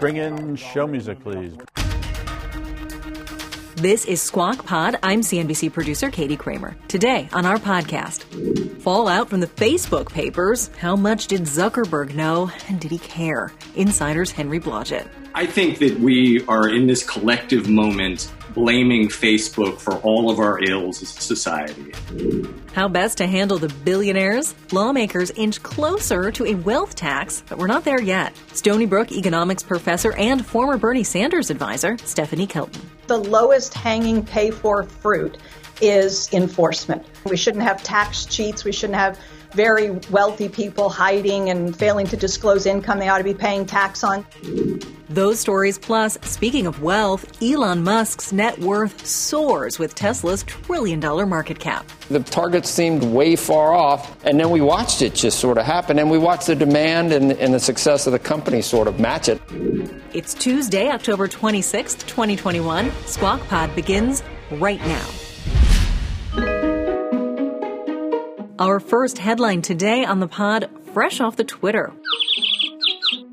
Bring in show music, please. This is Squawk Pod. I'm CNBC producer Katie Kramer. Today on our podcast, fallout from the Facebook papers. How much did Zuckerberg know and did he care? Insider's Henry Blodget. I think that we are in this collective moment blaming Facebook for all of our ills as a society. How best to handle the billionaires? Lawmakers inch closer to a wealth tax, but we're not there yet. Stony Brook economics professor and former Bernie Sanders advisor, Stephanie Kelton. The lowest hanging pay for fruit is enforcement. We shouldn't have tax cheats. We shouldn't have very wealthy people hiding and failing to disclose income they ought to be paying tax on. Those stories plus, speaking of wealth, Elon Musk's net worth soars with Tesla's $1 trillion market cap. The target seemed way far off, and then we watched it just sort of happen, and we watched the demand and the success of the company sort of match it. It's Tuesday, October 26th, 2021. Squawk Pod begins right now. Our first headline today on the pod, fresh off the Twitter.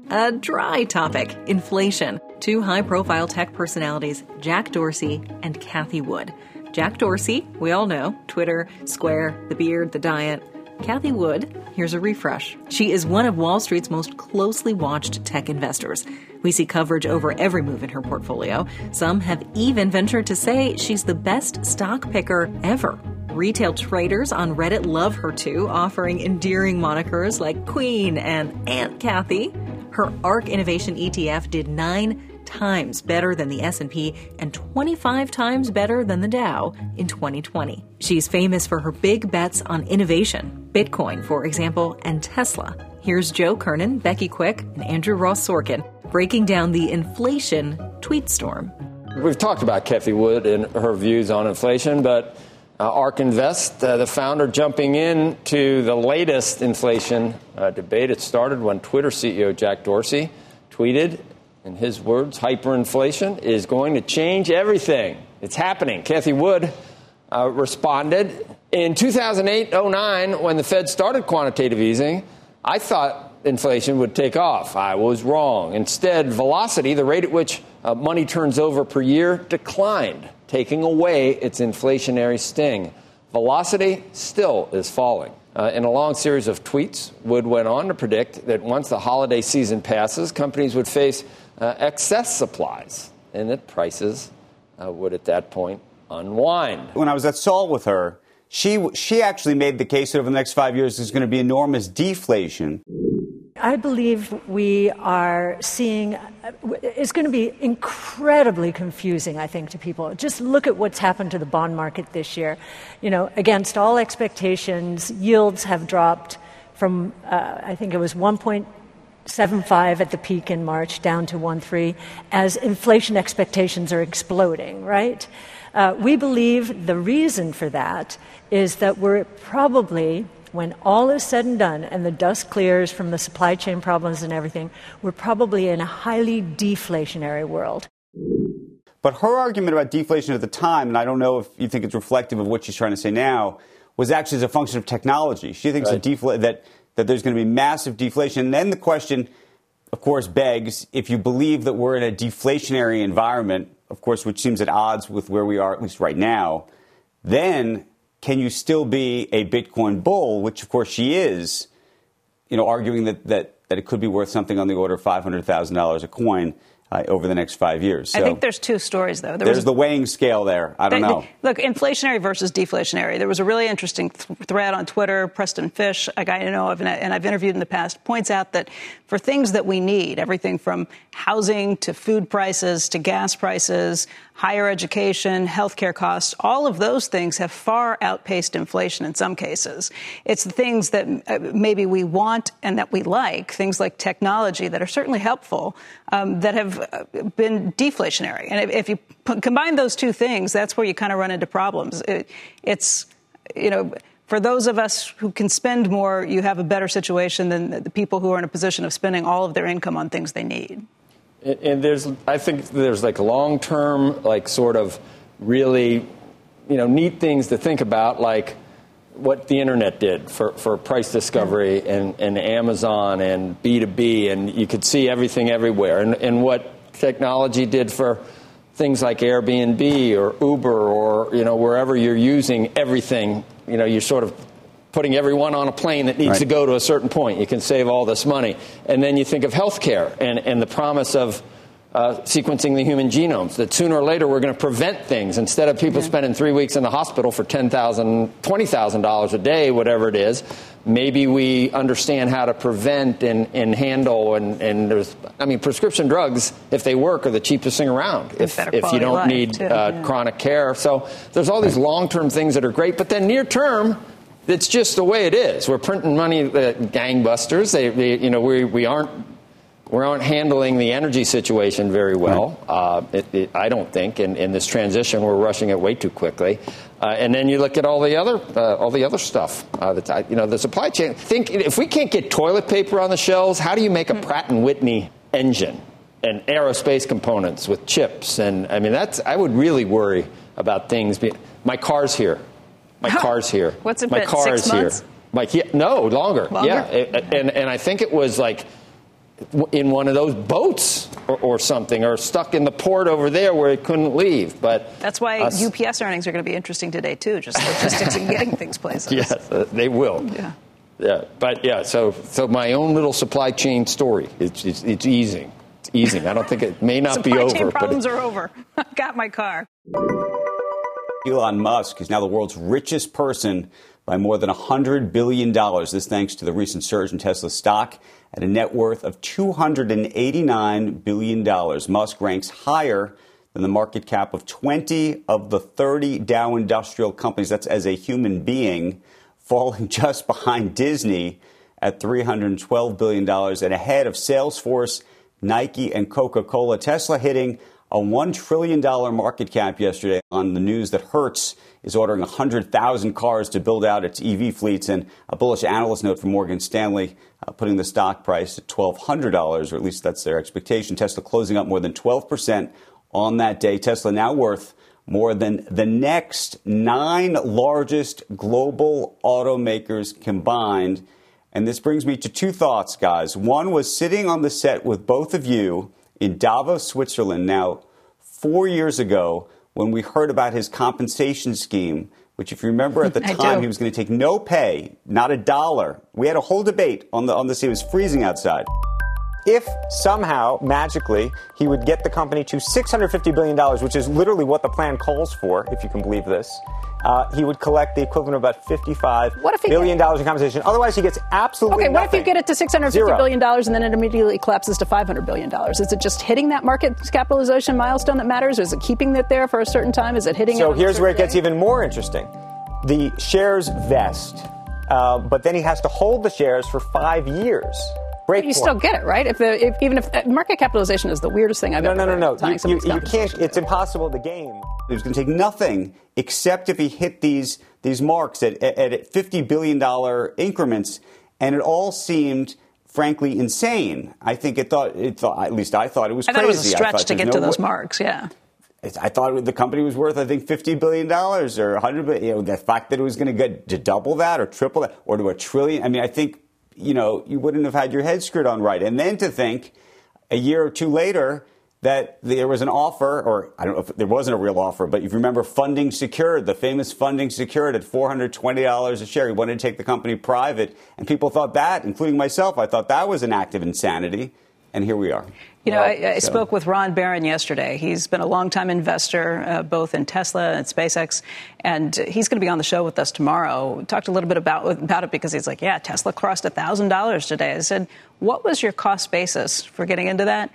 A dry topic, inflation. Two high-profile tech personalities, Jack Dorsey and Cathie Wood. Jack Dorsey, we all know, Twitter, Square, the beard, the diet. Cathie Wood, here's a refresh. She is one of Wall Street's most closely watched tech investors. We see coverage over every move in her portfolio. Some have even ventured to say she's the best stock picker ever. Retail traders on Reddit love her too, offering endearing monikers like Queen and Aunt Cathie. Her ARK Innovation ETF did 9 times better than the S&P and 25 times better than the Dow in 2020. She's famous for her big bets on innovation, Bitcoin, for example, and Tesla. Here's Joe Kernan, Becky Quick, and Andrew Ross Sorkin breaking down the inflation tweet storm. We've talked about Cathie Wood and her views on inflation, but ARK Invest, the founder, jumping in to the latest inflation debate. It started when Twitter CEO Jack Dorsey tweeted, in his words, hyperinflation is going to change everything. It's happening. Cathie Wood responded, in 2008-09, when the Fed started quantitative easing, I thought inflation would take off. I was wrong. Instead, velocity, the rate at which money turns over per year, declined, taking away its inflationary sting. Velocity still is falling. In a long series of tweets, Wood went on to predict that once the holiday season passes, companies would face excess supplies and that prices would at that point unwind. When I was at Seoul with her, she actually made the case that over the next 5 years there's going to be enormous deflation. I believe we are seeing, it's going to be incredibly confusing, I think, to people. Just look at what's happened to the bond market this year. You know, against all expectations, yields have dropped from, I think it was 1.75 at the peak in March down to 1.3 as inflation expectations are exploding, right? We believe the reason for that is that we're probably, when all is said and done and the dust clears from the supply chain problems and everything, we're probably in a highly deflationary world. But her argument about deflation at the time, and I don't know if you think it's reflective of what she's trying to say now, was actually as a function of technology. She thinks right. that there's going to be massive deflation. And then the question, of course, begs, if you believe that we're in a deflationary environment, of course, which seems at odds with where we are, at least right now, then can you still be a Bitcoin bull, which, of course, she is, arguing that it could be worth something on the order of $500,000 a coin over the next 5 years. So I think there's two stories, though. There's the weighing scale there. I don't know. Look, inflationary versus deflationary. There was a really interesting thread on Twitter. Preston Fish, a guy I know of and I've interviewed in the past, points out that for things that we need, everything from housing to food prices to gas prices, higher education, healthcare costs, all of those things have far outpaced inflation in some cases. It's the things that maybe we want and that we like, things like technology that are certainly helpful, that have been deflationary. And if you combine those two things, that's where you kind of run into problems. It's, you know, for those of us who can spend more, you have a better situation than the people who are in a position of spending all of their income on things they need. And there's, I think there's like long term, like sort of really, you know, neat things to think about, like what the internet did for price discovery and Amazon and B2B, and you could see everything everywhere, and what technology did for things like Airbnb or Uber or, you know, wherever you're using everything, you know, you're sort of putting everyone on a plane that needs to go to a certain point. You can save all this money. And then you think of healthcare and the promise of sequencing the human genomes, that sooner or later we're going to prevent things. Instead of people spending 3 weeks in the hospital for $10,000, $20,000 a day, whatever it is, maybe we understand how to prevent and handle. And there's, I mean, prescription drugs, if they work, are the cheapest thing around if you don't need chronic care. So there's all these long-term things that are great. But then near-term, it's just the way it is. We're printing money, gangbusters. We aren't handling the energy situation very well, I don't think, in this transition. We're rushing it way too quickly. And then you look at all the other stuff, the supply chain. Think, if we can't get toilet paper on the shelves, how do you make a Pratt & Whitney engine and aerospace components with chips? And I mean, I would really worry about things. My car's here. My car's here. What's it been, 6 months? Like, yeah, no, longer. Yeah. And I think it was like in one of those boats or something, or stuck in the port over there where it couldn't leave. But that's why UPS earnings are going to be interesting today, too, just logistics and getting things places. Yes, they will. Yeah. But, yeah, so my own little supply chain story, it's easing. It's easing. I don't think it may not be over. Supply chain problems are over. I've got my car. Elon Musk is now the world's richest person by more than $100 billion. This thanks to the recent surge in Tesla's stock at a net worth of $289 billion. Musk ranks higher than the market cap of 20 of the 30 Dow industrial companies. That's as a human being, falling just behind Disney at $312 billion and ahead of Salesforce, Nike, and Coca-Cola. Tesla hitting a $1 trillion market cap yesterday on the news that Hertz is ordering 100,000 cars to build out its EV fleets, and a bullish analyst note from Morgan Stanley putting the stock price at $1,200, or at least that's their expectation. Tesla closing up more than 12% on that day. Tesla now worth more than the next 9 largest global automakers combined. And this brings me to 2 thoughts, guys. One was sitting on the set with both of you in Davos, Switzerland, now 4 years ago, when we heard about his compensation scheme, which, if you remember, at the time he was going to take no pay, not $1. We had a whole debate on this. It was freezing outside. If somehow, magically, he would get the company to $650 billion, which is literally what the plan calls for, if you can believe this, he would collect the equivalent of about $55 billion in compensation. Otherwise, he gets absolutely nothing. Okay, what if you get it to $650 billion and then it immediately collapses to $500 billion? Is it just hitting that market capitalization milestone that matters? Is it keeping it there for a certain time? Is it hitting it? So here's where it gets even more interesting. The shares vest, but then he has to hold the shares for 5 years. You still get it, right? Even if market capitalization is the weirdest thing I've ever heard. No. You can't. It's impossible to game. It was going to take nothing except if he hit these marks at $50 billion increments, and it all seemed, frankly, insane. I think I thought it was crazy. I thought it was a stretch to get to those marks. Yeah. I thought the company was worth, I think, $50 billion or $100 billion. You know, the fact that it was going to get to double that or triple that or to $1 trillion. I mean, I think, you know, you wouldn't have had your head screwed on right. And then to think a year or two later that there was an offer, or I don't know if there wasn't a real offer, but if you remember Funding Secured, the famous Funding Secured at $420 a share. He wanted to take the company private. And people thought that, including myself, I thought that was an act of insanity. And here we are. You know, I spoke with Ron Barron yesterday. He's been a longtime investor, both in Tesla and SpaceX, and he's going to be on the show with us tomorrow. We talked a little bit about it because he's like, yeah, Tesla crossed $1,000 today. I said, what was your cost basis for getting into that?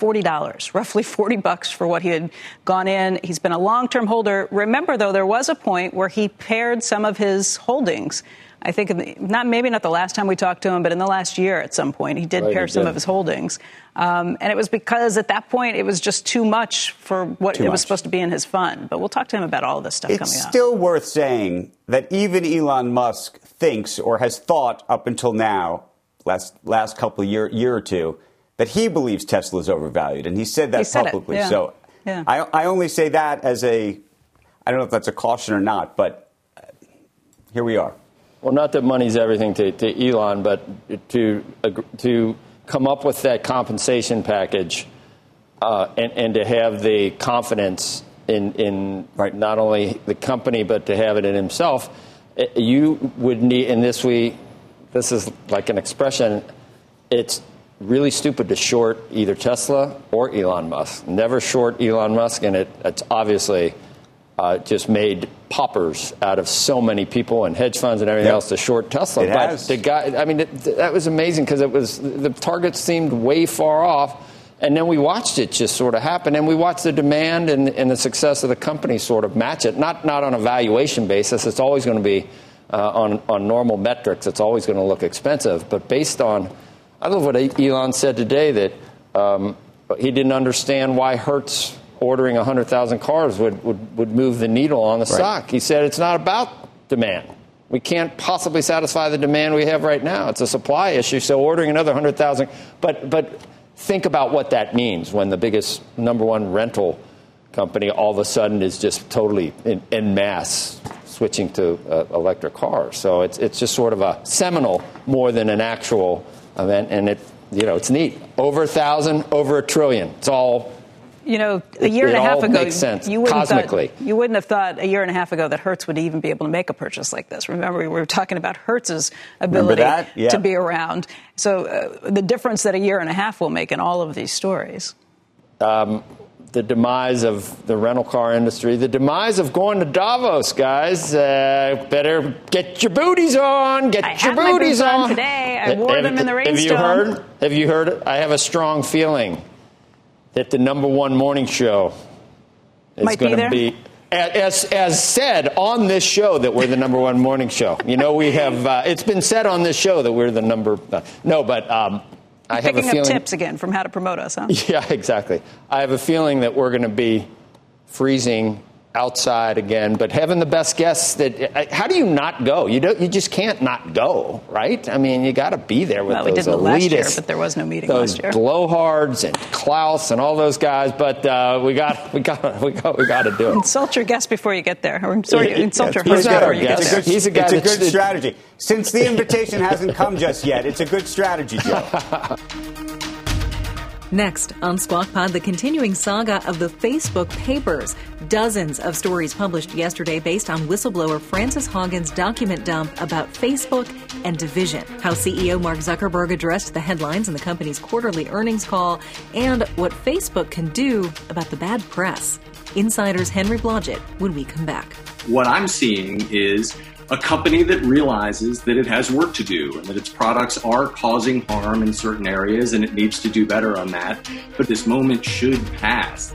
$40, roughly $40 for what he had gone in. He's been a long-term holder. Remember, though, there was a point where he paired some of his holdings. I think maybe not the last time we talked to him, but in the last year at some point, he did pair some of his holdings. And it was because at that point, it was just too much for what it was supposed to be in his fund. But we'll talk to him about all of this stuff coming up. It's still worth saying that even Elon Musk thinks or has thought up until now, last couple of year or two, that he believes Tesla is overvalued. And he said that publicly. Yeah. So yeah. I only say that as I don't know if that's a caution or not, but here we are. Well, not that money's everything to Elon, but to come up with that compensation package and to have the confidence in not only the company, but to have it in himself, you would need, and this is like an expression, it's really stupid to short either Tesla or Elon Musk. Never short Elon Musk, and it's obviously... just made paupers out of so many people and hedge funds and everything else to short Tesla. But the guy, I mean, that was amazing because it was the target seemed way far off. And then we watched it just sort of happen. And we watched the demand and the success of the company sort of match it. Not on a valuation basis. It's always going to be on normal metrics. It's always going to look expensive. But based on, I love what Elon said today, that he didn't understand why Hertz ordering 100,000 cars would move the needle on the stock. He said it's not about demand. We can't possibly satisfy the demand we have right now. It's a supply issue, so ordering another 100,000. But think about what that means when the biggest number one rental company all of a sudden is just totally en masse switching to electric cars. So it's just sort of a seminal more than an actual event, and it's neat. Over 1,000, over 1 trillion. It's all... You know, a year and a half ago, you wouldn't have thought a year and a half ago that Hertz would even be able to make a purchase like this. Remember, we were talking about Hertz's ability to be around. So the difference that a year and a half will make in all of these stories. The demise of the rental car industry, the demise of going to Davos, guys. Better get your booties on. Get your booties on today. I wore them in the rainstorm. Have you heard? I have a strong feeling that the number one morning show is going to be, as said on this show, that we're the number one morning show. You know, we have, it's been said on this show that we're the number, I have a feeling. Picking up tips again from how to promote us, huh? Yeah, exactly. I have a feeling that we're going to be freezing outside again, but having the best guests that, how do you not go? You just can't not go, right? I mean, you got to be there with those elitists. Well, we didn't last year, but there was no meeting last year. Those blowhards and Klaus and all those guys, but we got to do it. Insult your guest before you get there. I'm sorry, insult your host before you get there. He's a guy. It's a good strategy. Since the invitation hasn't come just yet, it's a good strategy, Joe. Next on Squawk Pod, the continuing saga of the Facebook Papers. Dozens of stories published yesterday based on whistleblower Frances Haugen's document dump about Facebook and division. How CEO Mark Zuckerberg addressed the headlines in the company's quarterly earnings call and what Facebook can do about the bad press. Insider's Henry Blodget when we come back. What I'm seeing is a company that realizes that it has work to do and that its products are causing harm in certain areas and it needs to do better on that. But this moment should pass.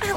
At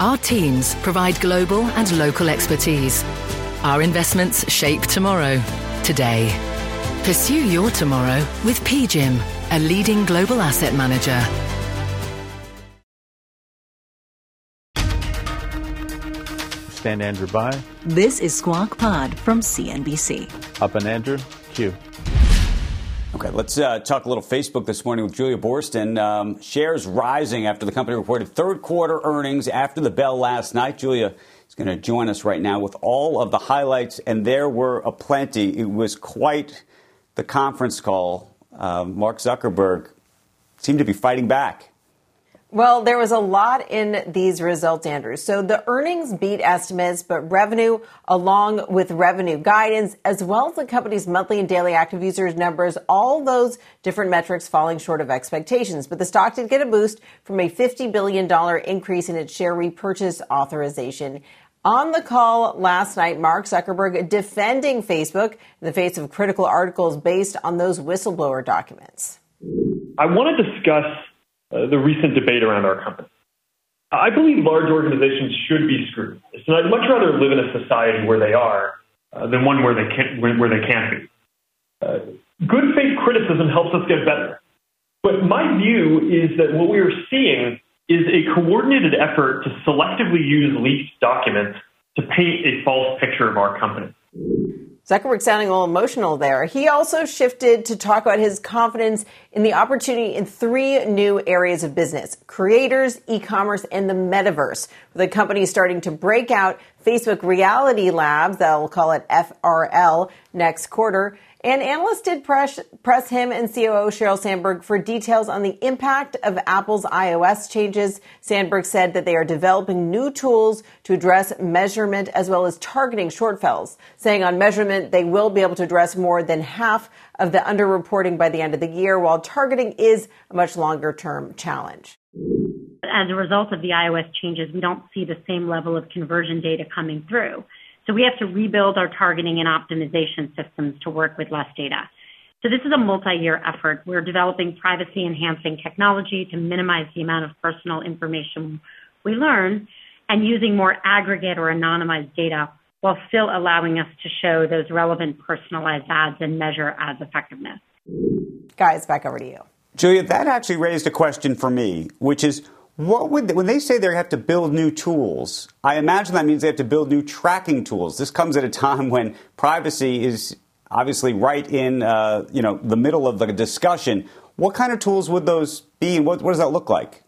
Our teams provide global and local expertise. Our investments shape tomorrow. today. Pursue your tomorrow with PGIM, a leading global asset manager. Stand Andrew by. This is Squawk Pod from CNBC. Up and Andrew, Q. Okay, let's talk a little Facebook this morning with Julia Borston. Shares rising after the company reported third quarter earnings after the bell last night. Julia is going to join us right now with all of the highlights, and there were aplenty. It was quite the conference call. Mark Zuckerberg seemed to be fighting back. Well, there was a lot in these results, Andrew. So the earnings beat estimates, but revenue, along with revenue guidance, as well as the company's monthly and daily active users numbers, all those different metrics falling short of expectations. But the stock did get a boost from a $50 billion increase in its share repurchase authorization. On the call last night, Mark Zuckerberg defending Facebook in the face of critical articles based on those whistleblower documents. I want to discuss the recent debate around our company. I believe large organizations should be scrutinized, and I'd much rather live in a society where they are than one where they can't be. Good faith criticism helps us get better. But my view is that what we are seeing is a coordinated effort to selectively use leaked documents to paint a false picture of our company. Zuckerberg sounding a little emotional there. He also shifted to talk about his confidence in the opportunity in three new areas of business: creators, e-commerce, and the metaverse. The company is starting to break out Facebook Reality Labs, they'll call it FRL, next quarter. And analysts did press him and COO Sheryl Sandberg for details on the impact of Apple's iOS changes. Sandberg said that they are developing new tools to address measurement as well as targeting shortfalls, saying on measurement they will be able to address more than half of the underreporting by the end of the year, while targeting is a much longer-term challenge. As a result of the iOS changes, we don't see the same level of conversion data coming through. So we have to rebuild our targeting and optimization systems to work with less data. So this is a multi-year effort. We're developing privacy-enhancing technology to minimize the amount of personal information we learn and using more aggregate or anonymized data while still allowing us to show those relevant personalized ads and measure ads effectiveness. Guys, back over to you. Julia, that actually raised a question for me, which is, what would they, when they say they have to build new tools, I imagine that means they have to build new tracking tools. This comes at a time when privacy is obviously right in the middle of the discussion. What kind of tools would those be, and what does that look like?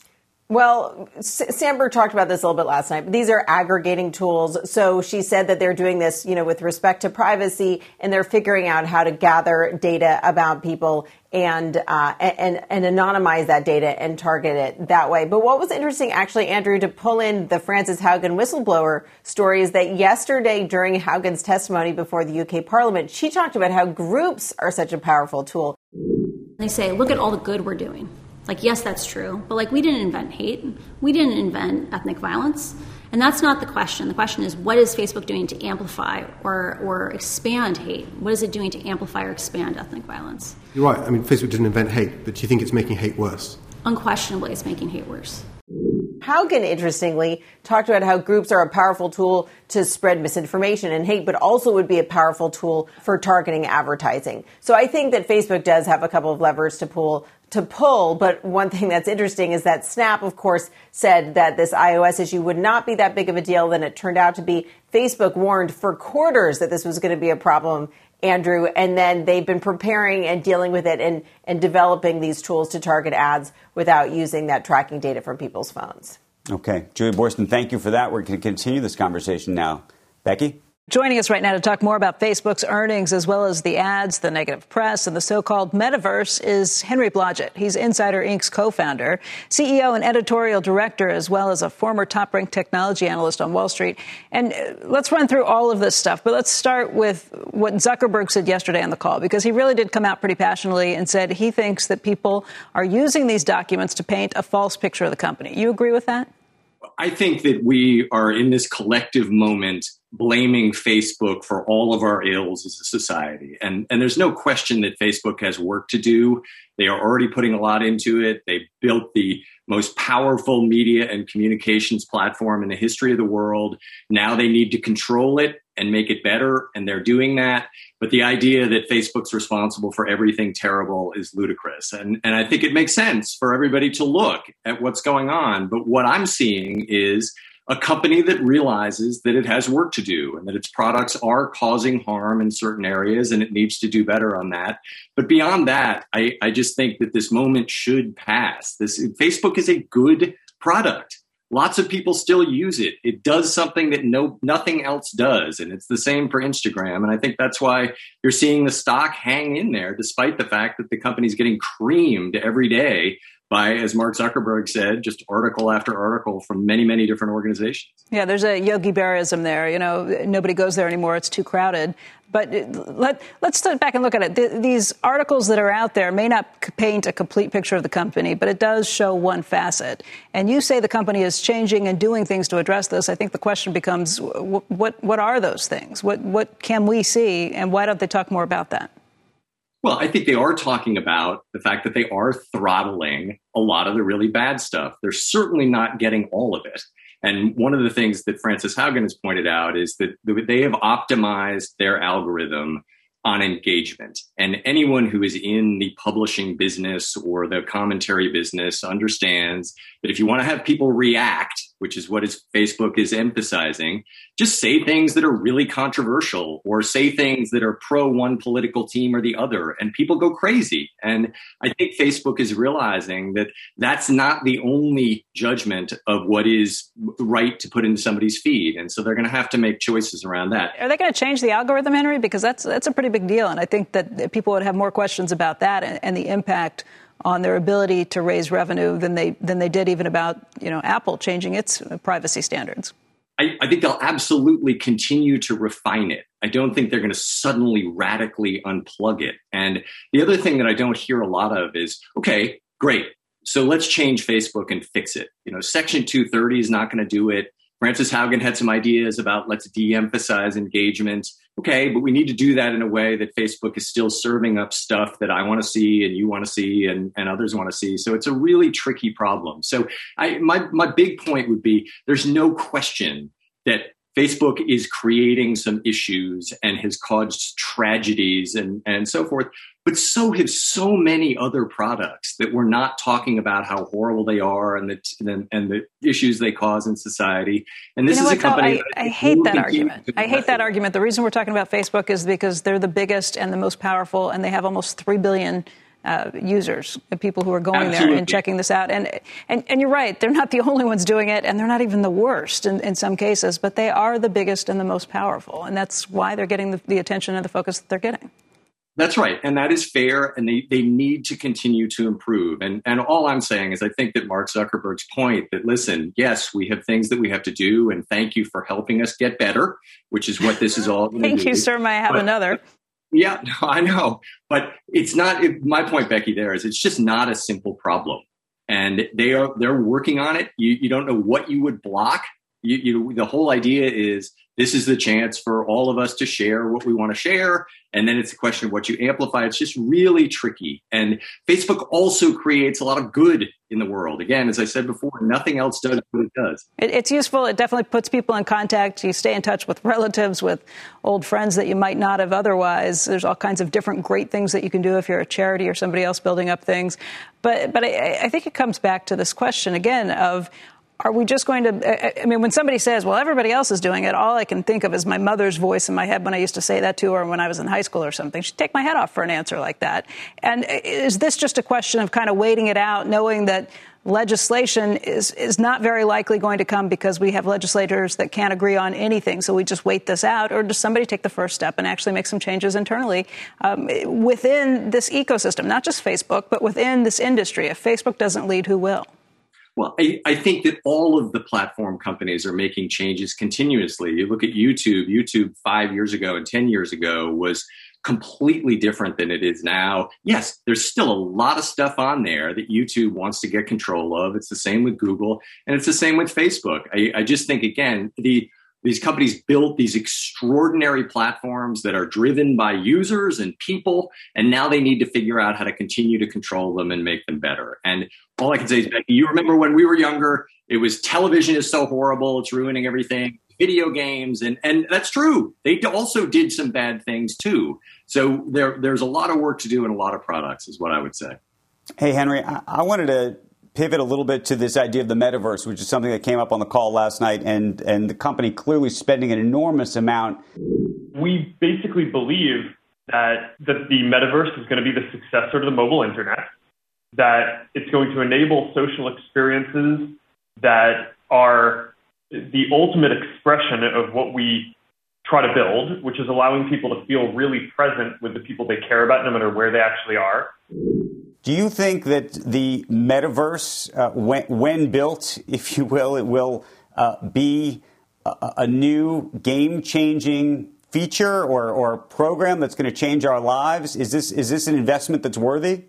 Well, Sandberg talked about this a little bit last night, but these are aggregating tools. So she said that they're doing this, with respect to privacy, and they're figuring out how to gather data about people and anonymize that data and target it that way. But what was interesting, actually, Andrew, to pull in the Frances Haugen whistleblower story is that yesterday during Haugen's testimony before the UK Parliament, she talked about how groups are such a powerful tool. They say, look at all the good we're doing. Like, yes, that's true. But we didn't invent hate. We didn't invent ethnic violence. And that's not the question. The question is, what is Facebook doing to amplify or expand hate? What is it doing to amplify or expand ethnic violence? You're right. Facebook didn't invent hate. But do you think it's making hate worse? Unquestionably, it's making hate worse. Haugen, interestingly, talked about how groups are a powerful tool to spread misinformation and hate, but also would be a powerful tool for targeting advertising. So I think that Facebook does have a couple of levers to pull. But one thing that's interesting is that Snap, of course, said that this iOS issue would not be that big of a deal than it turned out to be. Facebook warned for quarters that this was going to be a problem, Andrew, and then they've been preparing and dealing with it and developing these tools to target ads without using that tracking data from people's phones. Okay. Julia Borston, thank you for that. We're going to continue this conversation now. Becky? Joining us right now to talk more about Facebook's earnings, as well as the ads, the negative press, and the so-called metaverse, is Henry Blodget. He's Insider Inc.'s co-founder, CEO and editorial director, as well as a former top-ranked technology analyst on Wall Street. And let's run through all of this stuff, but let's start with what Zuckerberg said yesterday on the call, because he really did come out pretty passionately and said he thinks that people are using these documents to paint a false picture of the company. You agree with that? I think that we are in this collective moment blaming Facebook for all of our ills as a society. And there's no question that Facebook has work to do. They are already putting a lot into it. They built the most powerful media and communications platform in the history of the world. Now they need to control it and make it better, and they're doing that. But the idea that Facebook's responsible for everything terrible is ludicrous. And I think it makes sense for everybody to look at what's going on. But what I'm seeing is a company that realizes that it has work to do and that its products are causing harm in certain areas and it needs to do better on that. But beyond that, I just think that this moment should pass. Facebook is a good product. Lots of people still use it. It does something that nothing else does. And it's the same for Instagram. And I think that's why you're seeing the stock hang in there, despite the fact that the company's getting creamed every day by, as Mark Zuckerberg said, just article after article from many, many different organizations. Yeah, there's a Yogi Berraism there. You know, nobody goes there anymore. It's too crowded. But let's step back and look at it. These articles that are out there may not paint a complete picture of the company, but it does show one facet. And you say the company is changing and doing things to address this. I think the question becomes, what are those things? What can we see? And why don't they talk more about that? Well, I think they are talking about the fact that they are throttling a lot of the really bad stuff. They're certainly not getting all of it. And one of the things that Frances Haugen has pointed out is that they have optimized their algorithm on engagement. And anyone who is in the publishing business or the commentary business understands that if you want to have people react, which is what Facebook is emphasizing, just say things that are really controversial or say things that are pro one political team or the other, and people go crazy. And I think Facebook is realizing that that's not the only judgment of what is right to put into somebody's feed. And so they're going to have to make choices around that. Are they going to change the algorithm, Henry? Because that's a pretty big deal. And I think that people would have more questions about that and the impact on their ability to raise revenue than they did even about, you know, Apple changing its privacy standards. I think they'll absolutely continue to refine it. I don't think they're going to suddenly radically unplug it. And the other thing that I don't hear a lot of is, okay, great. So let's change Facebook and fix it. You know, Section 230 is not going to do it. Frances Haugen had some ideas about let's de-emphasize engagement. Okay, but we need to do that in a way that Facebook is still serving up stuff that I want to see and you want to see and others want to see. So it's a really tricky problem. So my big point would be there's no question that Facebook is creating some issues and has caused tragedies and so forth. But so have so many other products that we're not talking about how horrible they are and the issues they cause in society. And this is a company. I hate that argument. I hate that argument. The reason we're talking about Facebook is because they're the biggest and the most powerful, and they have almost 3 billion users, people who are going there and checking this out. And you're right, they're not the only ones doing it, and they're not even the worst in some cases, but they are the biggest and the most powerful. And that's why they're getting the attention and the focus that they're getting. That's right. And that is fair. And they need to continue to improve. And all I'm saying is I think that Mark Zuckerberg's point that, listen, yes, we have things that we have to do. And thank you for helping us get better, which is what this is all about. Thank you, sir. May I have another? Yeah, no, I know. But it's not my point, Becky, there is it's just not a simple problem. And they're working on it. You don't know what you would block. The whole idea is this is the chance for all of us to share what we want to share. And then it's a question of what you amplify. It's just really tricky. And Facebook also creates a lot of good in the world. Again, as I said before, nothing else does what it does. It's useful. It definitely puts people in contact. You stay in touch with relatives, with old friends that you might not have otherwise. There's all kinds of different great things that you can do if you're a charity or somebody else building up things. But I think it comes back to this question again of, are we just going to, I mean, when somebody says, well, everybody else is doing it, all I can think of is my mother's voice in my head when I used to say that to her when I was in high school or something. She'd take my head off for an answer like that. And is this just a question of kind of waiting it out, knowing that legislation is not very likely going to come because we have legislators that can't agree on anything, so we just wait this out? Or does somebody take the first step and actually make some changes internally within this ecosystem, not just Facebook, but within this industry? If Facebook doesn't lead, who will? Well, I think that all of the platform companies are making changes continuously. You look at YouTube. YouTube 5 years ago and 10 years ago was completely different than it is now. Yes, there's still a lot of stuff on there that YouTube wants to get control of. It's the same with Google, and it's the same with Facebook. I just think, again, these companies built these extraordinary platforms that are driven by users and people, and now they need to figure out how to continue to control them and make them better. And all I can say is, Becky, you remember when we were younger, it was television is so horrible, it's ruining everything. video games. And that's true. They also did some bad things, too. So there's a lot of work to do in a lot of products is what I would say. Hey, Henry, I wanted to pivot a little bit to this idea of the metaverse, which is something that came up on the call last night. And the company clearly spending an enormous amount. We basically believe that the metaverse is going to be the successor to the mobile internet, that it's going to enable social experiences that are the ultimate expression of what we try to build, which is allowing people to feel really present with the people they care about, no matter where they actually are. Do you think that the metaverse, when built, if you will, it will be a new game-changing feature or program that's going to change our lives? Is this an investment that's worthy?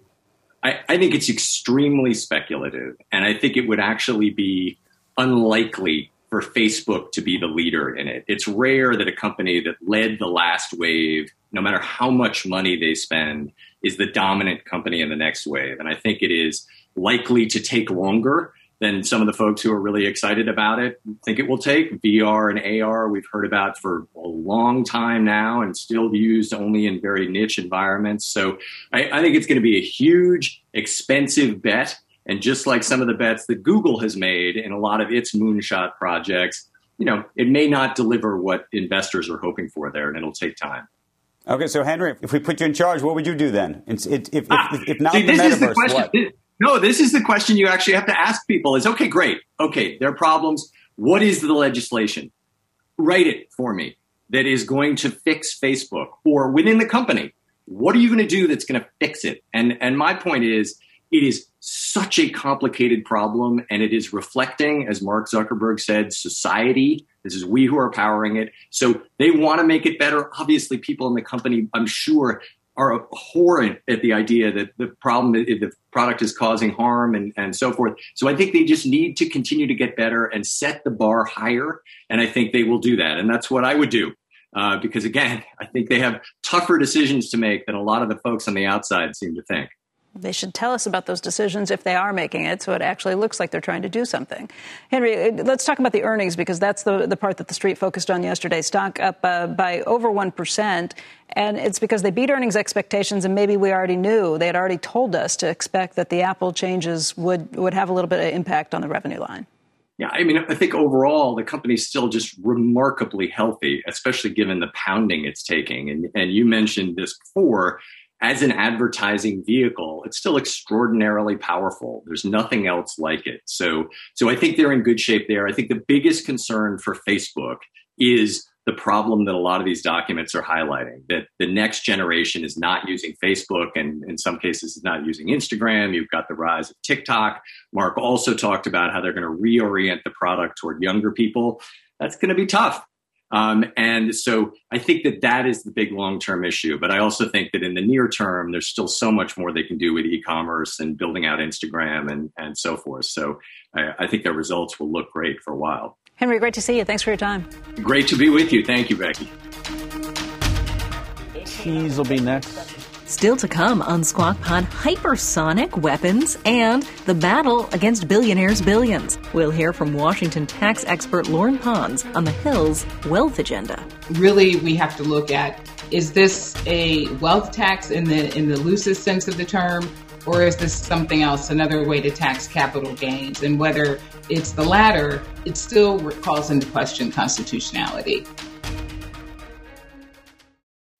I think it's extremely speculative, and I think it would actually be unlikely for Facebook to be the leader in it. It's rare that a company that led the last wave, no matter how much money they spend, is the dominant company in the next wave. And I think it is likely to take longer than some of the folks who are really excited about it think it will take. VR and AR we've heard about for a long time now and still used only in very niche environments. So I think it's going to be a huge, expensive bet. And just like some of the bets that Google has made in a lot of its moonshot projects, you know, it may not deliver what investors are hoping for there, and it'll take time. Okay, so Henry, if we put you in charge, what would you do then? If not see, the metaverse, what? No, this is the question you actually have to ask people is, okay, great. Okay, there are problems. What is the legislation? Write it for me that is going to fix Facebook or within the company. What are you going to do that's going to fix it? And my point is, it is such a complicated problem, and it is reflecting, as Mark Zuckerberg said, society. This is we who are powering it. So they want to make it better. Obviously, people in the company, I'm sure, are abhorrent at the idea that the problem, the product is causing harm and so forth. So I think they just need to continue to get better and set the bar higher. And I think they will do that. And that's what I would do. Because, again, I think they have tougher decisions to make than a lot of the folks on the outside seem to think. They should tell us about those decisions if they are making it, so it actually looks like they're trying to do something. Henry, let's talk about the earnings, because that's the part that the Street focused on yesterday. Stock up by over 1%, and it's because they beat earnings expectations, and maybe we already knew. They had already told us to expect that the Apple changes would have a little bit of impact on the revenue line. Yeah, I mean, I think overall the company's still just remarkably healthy, especially given the pounding it's taking. And you mentioned this before. As an advertising vehicle, it's still extraordinarily powerful. There's nothing else like it. So I think they're in good shape there. I think the biggest concern for Facebook is the problem that a lot of these documents are highlighting, that the next generation is not using Facebook and in some cases is not using Instagram. You've got the rise of TikTok. Mark also talked about how they're going to reorient the product toward younger people. That's going to be tough. And so I think that is the big long-term issue. But I also think that in the near term, there's still so much more they can do with e-commerce and building out Instagram and so forth. So I think their results will look great for a while. Henry, great to see you. Thanks for your time. Great to be with you. Thank you, Becky. Cheese will be next. Still to come on Squawk Pod, hypersonic weapons and the battle against billionaires' billions. We'll hear from Washington tax expert Lauren Pons on the Hill's wealth agenda. Really, we have to look at, is this a wealth tax in the loosest sense of the term, or is this something else, another way to tax capital gains? And whether it's the latter, it still calls into question constitutionality.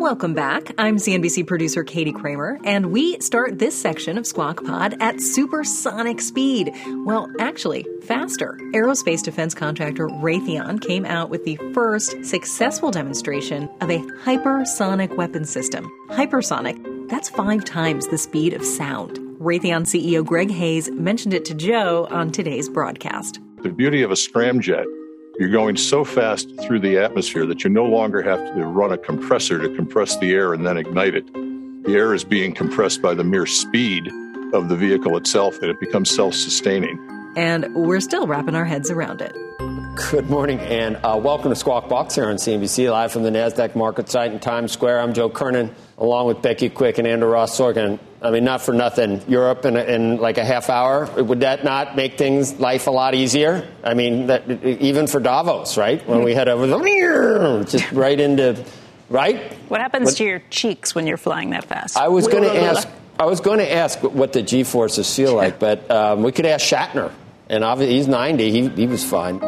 Welcome back. I'm CNBC producer Katie Kramer, and we start this section of Squawk Pod at supersonic speed. Well, actually, faster. Aerospace defense contractor Raytheon came out with the first successful demonstration of a hypersonic weapon system. Hypersonic, that's 5 times the speed of sound. Raytheon CEO Greg Hayes mentioned it to Joe on today's broadcast. The beauty of a scramjet, you're going so fast through the atmosphere that you no longer have to run a compressor to compress the air and then ignite it. The air is being compressed by the mere speed of the vehicle itself, and it becomes self-sustaining. And we're still wrapping our heads around it. Good morning, and welcome to Squawk Box here on CNBC, live from the NASDAQ market site in Times Square. I'm Joe Kernan, along with Becky Quick and Andrew Ross Sorkin. I mean, not for nothing, Europe in like a half hour, would that not make life a lot easier? I mean, that, even for Davos, right? When we head over, just right into, right? What happens to your cheeks when you're flying that fast? I was going to ask what the G-forces feel like, but we could ask Shatner. And obviously, he's 90. He was fine.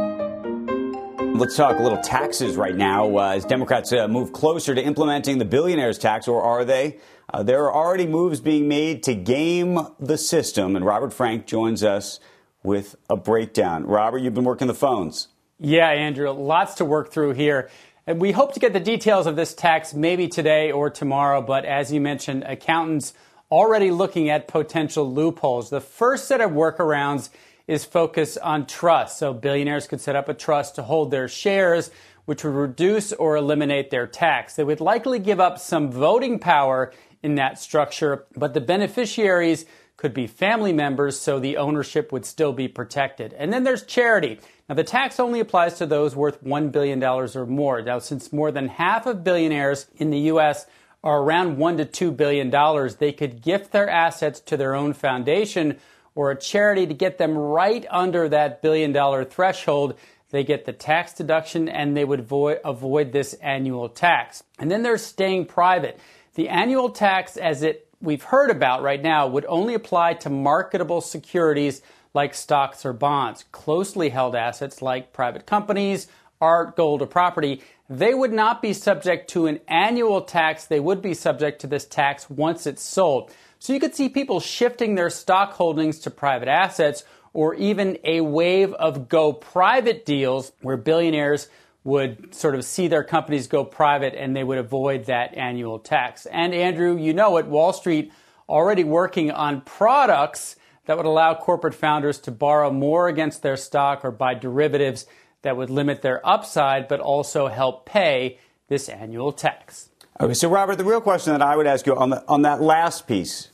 Let's talk a little taxes right now. As Democrats move closer to implementing the billionaires tax, or are they? There are already moves being made to game the system. And Robert Frank joins us with a breakdown. Robert, you've been working the phones. Yeah, Andrew, lots to work through here. And we hope to get the details of this tax maybe today or tomorrow. But as you mentioned, accountants already looking at potential loopholes. The first set of workarounds is focused on trust. So billionaires could set up a trust to hold their shares, which would reduce or eliminate their tax. They would likely give up some voting power in that structure, but the beneficiaries could be family members, so the ownership would still be protected. And then there's charity. Now, the tax only applies to those worth $1 billion or more. Now, since more than half of billionaires in the U.S. are around $1 to $2 billion, they could gift their assets to their own foundation or a charity to get them right under that $1 billion threshold. They get the tax deduction and they would avoid this annual tax. And then they're staying private. The annual tax, as we've heard about right now, would only apply to marketable securities like stocks or bonds. Closely held assets like private companies, art, gold, or property, they would not be subject to an annual tax. They would be subject to this tax once it's sold. So you could see people shifting their stock holdings to private assets, or even a wave of go private deals where billionaires would sort of see their companies go private and they would avoid that annual tax. And Andrew, you know it, Wall Street already working on products that would allow corporate founders to borrow more against their stock or buy derivatives that would limit their upside but also help pay this annual tax. Okay, so Robert, the real question that I would ask you on that last piece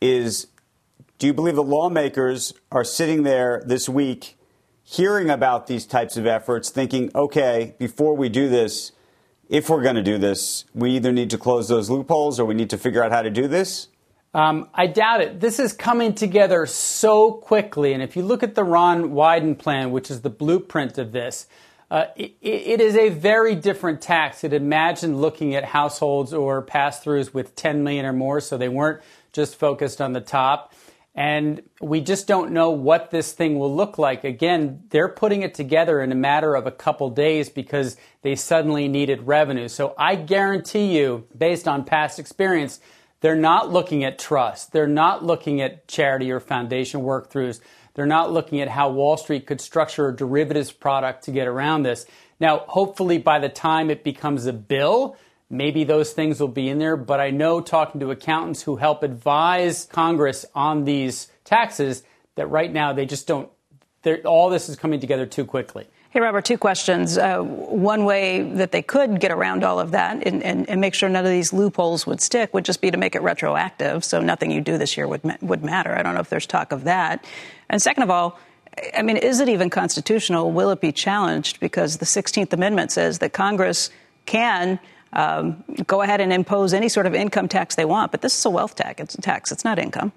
is, do you believe the lawmakers are sitting there this week hearing about these types of efforts, thinking, okay, before we do this, if we're going to do this, we either need to close those loopholes or we need to figure out how to do this? I doubt it. This is coming together so quickly. And if you look at the Ron Wyden plan, which is the blueprint of this, it is a very different tax. It imagined looking at households or pass-throughs with 10 million or more, so they weren't just focused on the top. And we just don't know what this thing will look like. Again, they're putting it together in a matter of a couple days because they suddenly needed revenue. So I guarantee you, based on past experience, they're not looking at trust. They're not looking at charity or foundation work-throughs. They're not looking at how Wall Street could structure a derivatives product to get around this. Now, hopefully by the time it becomes a bill, maybe those things will be in there. But I know, talking to accountants who help advise Congress on these taxes, that right now they just don't, all this is coming together too quickly. Hey, Robert, two questions. One way that they could get around all of that and make sure none of these loopholes would stick would just be to make it retroactive. So nothing you do this year would matter. I don't know if there's talk of that. And second of all, I mean, is it even constitutional? Will it be challenged? Because the 16th Amendment says that Congress can go ahead and impose any sort of income tax they want. But this is a wealth tax. It's a tax. It's not income.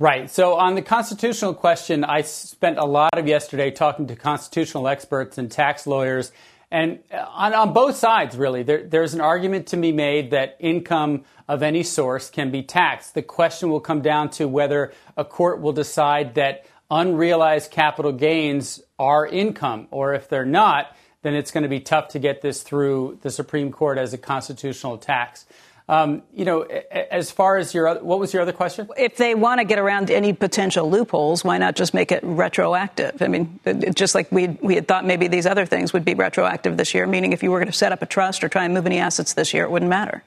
Right. So on the constitutional question, I spent a lot of yesterday talking to constitutional experts and tax lawyers. And on both sides, really, there's an argument to be made that income of any source can be taxed. The question will come down to whether a court will decide that unrealized capital gains are income, or if they're not, then it's going to be tough to get this through the Supreme Court as a constitutional tax. As far as what was your other question? If they want to get around any potential loopholes, why not just make it retroactive? I mean, just like we had thought maybe these other things would be retroactive this year, meaning if you were going to set up a trust or try and move any assets this year, it wouldn't matter.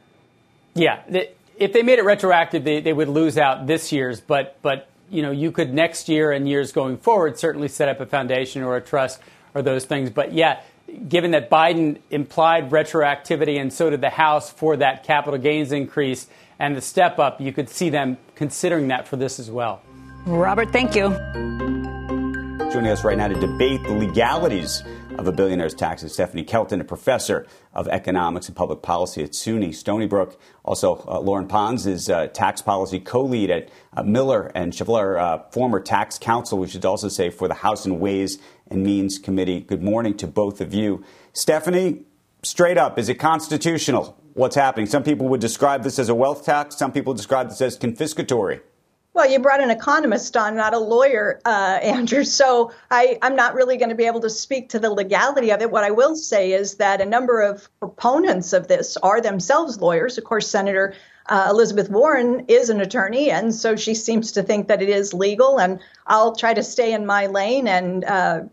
Yeah. if they made it retroactive, they would lose out this year's. But you know, you could next year and years going forward certainly set up a foundation or a trust or those things. But yeah, given that Biden implied retroactivity and so did the House for that capital gains increase and the step up, you could see them considering that for this as well. Robert, thank you. Joining us right now to debate the legalities of a billionaire's taxes, Stephanie Kelton, a professor of economics and public policy at SUNY Stony Brook. Also, Lauren Pons is tax policy co-lead at Miller and Schiffler, former tax counsel, we should also say, for the House and Ways and Means Committee. Good morning to both of you. Stephanie, straight up, is it constitutional? What's happening? Some people would describe this as a wealth tax. Some people describe this as confiscatory. Well, you brought an economist on, not a lawyer, Andrew, so I'm not really going to be able to speak to the legality of it. What I will say is that a number of proponents of this are themselves lawyers. Of course, Senator Elizabeth Warren is an attorney, and so she seems to think that it is legal, and I'll try to stay in my lane and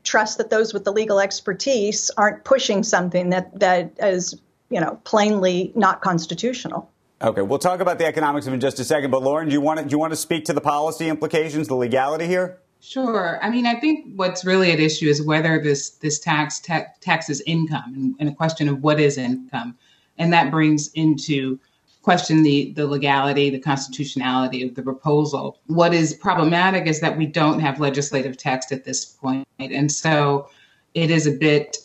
trust that those with the legal expertise aren't pushing something that is, you know, plainly not constitutional. Okay, we'll talk about the economics of it in just a second. But Lauren, do you want to speak to the policy implications, the legality here? Sure. I mean, I think what's really at issue is whether this tax taxes income, and a question of what is income, and that brings into question the legality, the constitutionality of the proposal. What is problematic is that we don't have legislative text at this point, and so it is a bit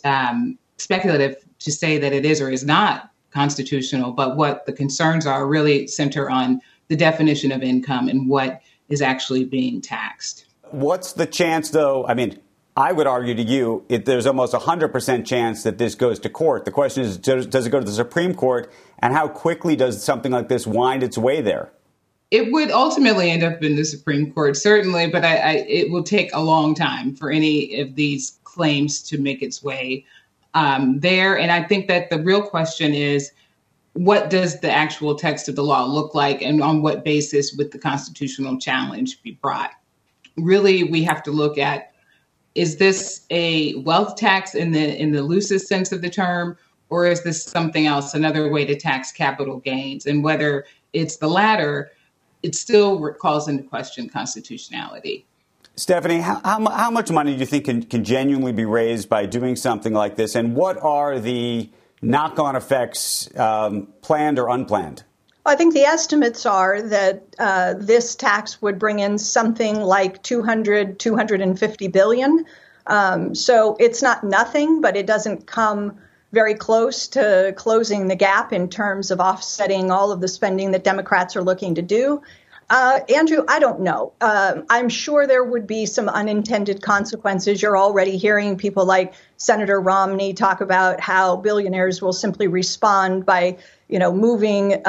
speculative to say that it is or is not constitutional, but what the concerns are really center on the definition of income and what is actually being taxed. What's the chance, though? I mean, I would argue to you, there's almost 100% chance that this goes to court. The question is, does it go to the Supreme Court, and how quickly does something like this wind its way there? It would ultimately end up in the Supreme Court, certainly, but it will take a long time for any of these claims to make its way there. And I think that the real question is, what does the actual text of the law look like, and on what basis would the constitutional challenge be brought? Really, we have to look at, is this a wealth tax in the loosest sense of the term, or is this something else, another way to tax capital gains? And whether it's the latter, it still calls into question constitutionality. Stephanie, how much money do you think can genuinely be raised by doing something like this? And what are the knock-on effects, planned or unplanned? Well, I think the estimates are that this tax would bring in something like $250 billion. So it's not nothing, but it doesn't come very close to closing the gap in terms of offsetting all of the spending that Democrats are looking to do. Andrew, I don't know. I'm sure there would be some unintended consequences. You're already hearing people like Senator Romney talk about how billionaires will simply respond by, you know, moving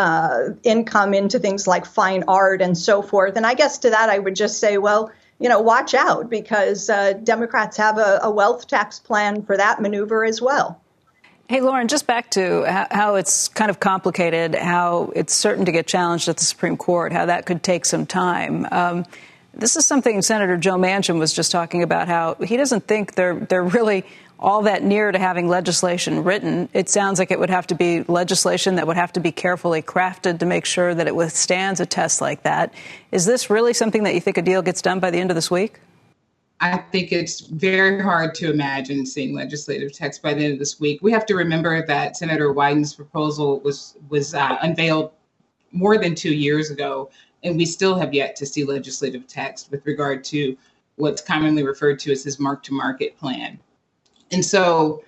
income into things like fine art and so forth. And I guess to that, I would just say, well, you know, watch out, because Democrats have a wealth tax plan for that maneuver as well. Hey, Lauren, just back to how it's kind of complicated, how it's certain to get challenged at the Supreme Court, how that could take some time. This is something Senator Joe Manchin was just talking about, how he doesn't think they're really all that near to having legislation written. It sounds like it would have to be legislation that would have to be carefully crafted to make sure that it withstands a test like that. Is this really something that you think a deal gets done by the end of this week? I think it's very hard to imagine seeing legislative text by the end of this week. We have to remember that Senator Wyden's proposal was unveiled more than 2 years ago, and we still have yet to see legislative text with regard to what's commonly referred to as his mark-to-market plan. And so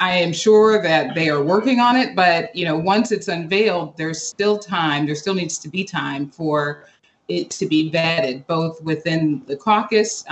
I am sure that they are working on it, but you know, once it's unveiled, there's still time, there still needs to be time for it to be vetted, both within the caucus,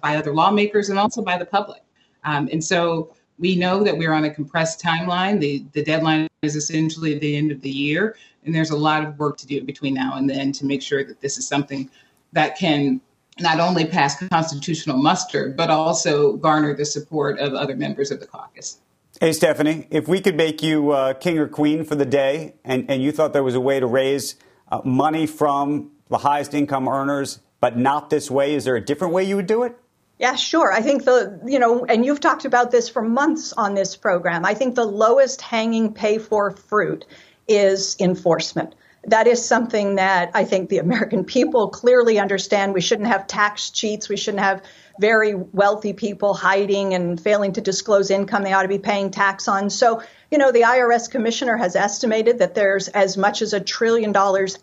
by other lawmakers, and also by the public. And so we know that we're on a compressed timeline. The deadline is essentially the end of the year, and there's a lot of work to do between now and then to make sure that this is something that can not only pass constitutional muster, but also garner the support of other members of the caucus. Hey, Stephanie, if we could make you king or queen for the day, and you thought there was a way to raise money from the highest income earners, but not this way. Is there a different way you would do it? Yeah, sure. I think and you've talked about this for months on this program. I think the lowest hanging pay for fruit is enforcement. that is something that I think the American people clearly understand. We shouldn't have tax cheats. We shouldn't have very wealthy people hiding and failing to disclose income they ought to be paying tax on. So, you know, the IRS commissioner has estimated that there's as much as $1 trillion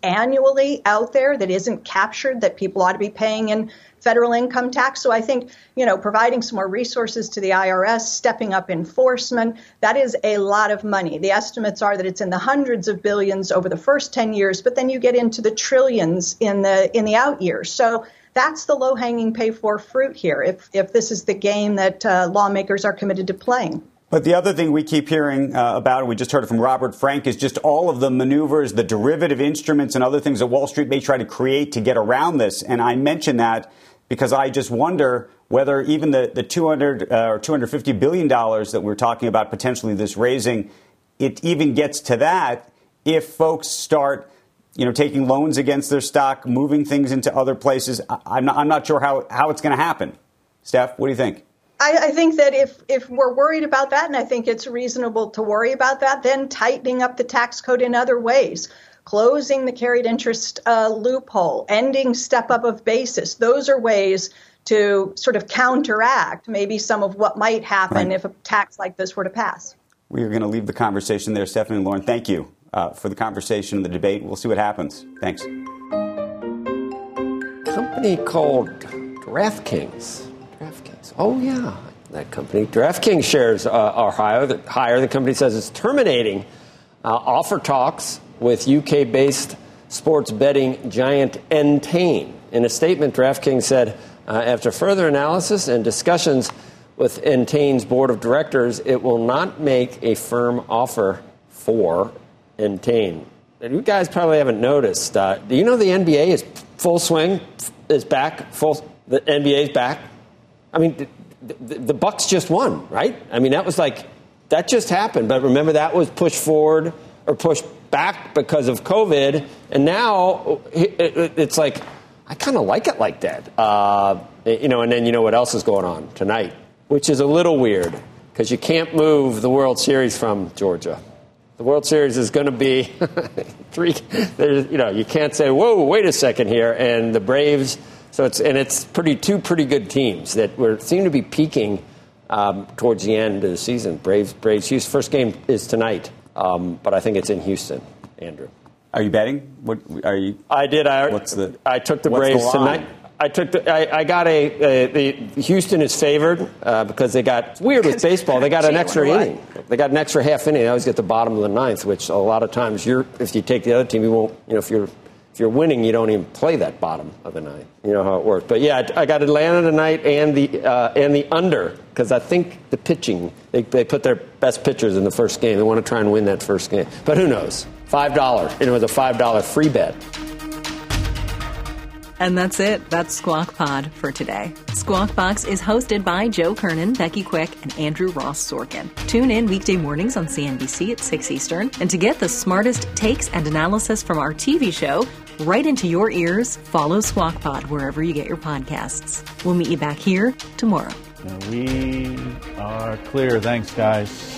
annually out there that isn't captured that people ought to be paying in federal income tax. So I think, you know, providing some more resources to the IRS, stepping up enforcement, that is a lot of money. The estimates are that it's in the hundreds of billions over the first 10 years, but then you get into the trillions in the out years. So that's the low-hanging pay-for fruit here, if this is the game that lawmakers are committed to playing. But the other thing we keep hearing about, and we just heard it from Robert Frank, is just all of the maneuvers, the derivative instruments and other things that Wall Street may try to create to get around this. And I mention that because I just wonder whether even the $200 or $250 billion that we're talking about potentially this raising, it even gets to that if folks start, you know, taking loans against their stock, moving things into other places. I'm not sure how it's going to happen. Steph, what do you think? I think that if we're worried about that, and I think it's reasonable to worry about that, then tightening up the tax code in other ways, closing the carried interest loophole, ending step up of basis. Those are ways to sort of counteract maybe some of what might happen if a tax like this were to pass. We are going to leave the conversation there. Stephanie and Lauren, thank you for the conversation and the debate. We'll see what happens. Thanks. A company called DraftKings. Oh, yeah, that company. DraftKings shares are higher. The company says it's terminating offer talks with UK-based sports betting giant Entain. In a statement, DraftKings said, after further analysis and discussions with Entain's board of directors, it will not make a firm offer for Entain. And you guys probably haven't noticed. Do you know the NBA is full swing? Is back? The NBA is back? I mean, the Bucks just won, right? I mean, that was like, that just happened. But remember, that was pushed forward or pushed back because of COVID. And now it's like, I kind of like it like that. You know, and then you know what else is going on tonight, which is a little weird because you can't move the World Series from Georgia. The World Series is going to be you know, you can't say, whoa, wait a second here. And the Braves. So it's two pretty good teams that seem to be peaking towards the end of the season. Braves. Houston. First game is tonight, but I think it's in Houston. Andrew, are you betting? What are you? I did. I took the Braves tonight. I got the Houston is favored because they got weird with baseball. They got an extra inning. They got an extra half inning. They always get the bottom of the ninth, which a lot of times if you take the other team, you won't. You know, if you're winning, you don't even play that bottom of the ninth. You know how it works. But, yeah, I got Atlanta tonight and the under because I think the pitching, they put their best pitchers in the first game. They want to try and win that first game. But who knows? $5. It was a $5 free bet. And that's it. That's Squawk Pod for today. Squawk Box is hosted by Joe Kernan, Becky Quick, and Andrew Ross Sorkin. Tune in weekday mornings on CNBC at 6 Eastern. And to get the smartest takes and analysis from our TV show right into your ears, follow Squawk Pod wherever you get your podcasts. We'll meet you back here tomorrow. We are clear. Thanks, guys.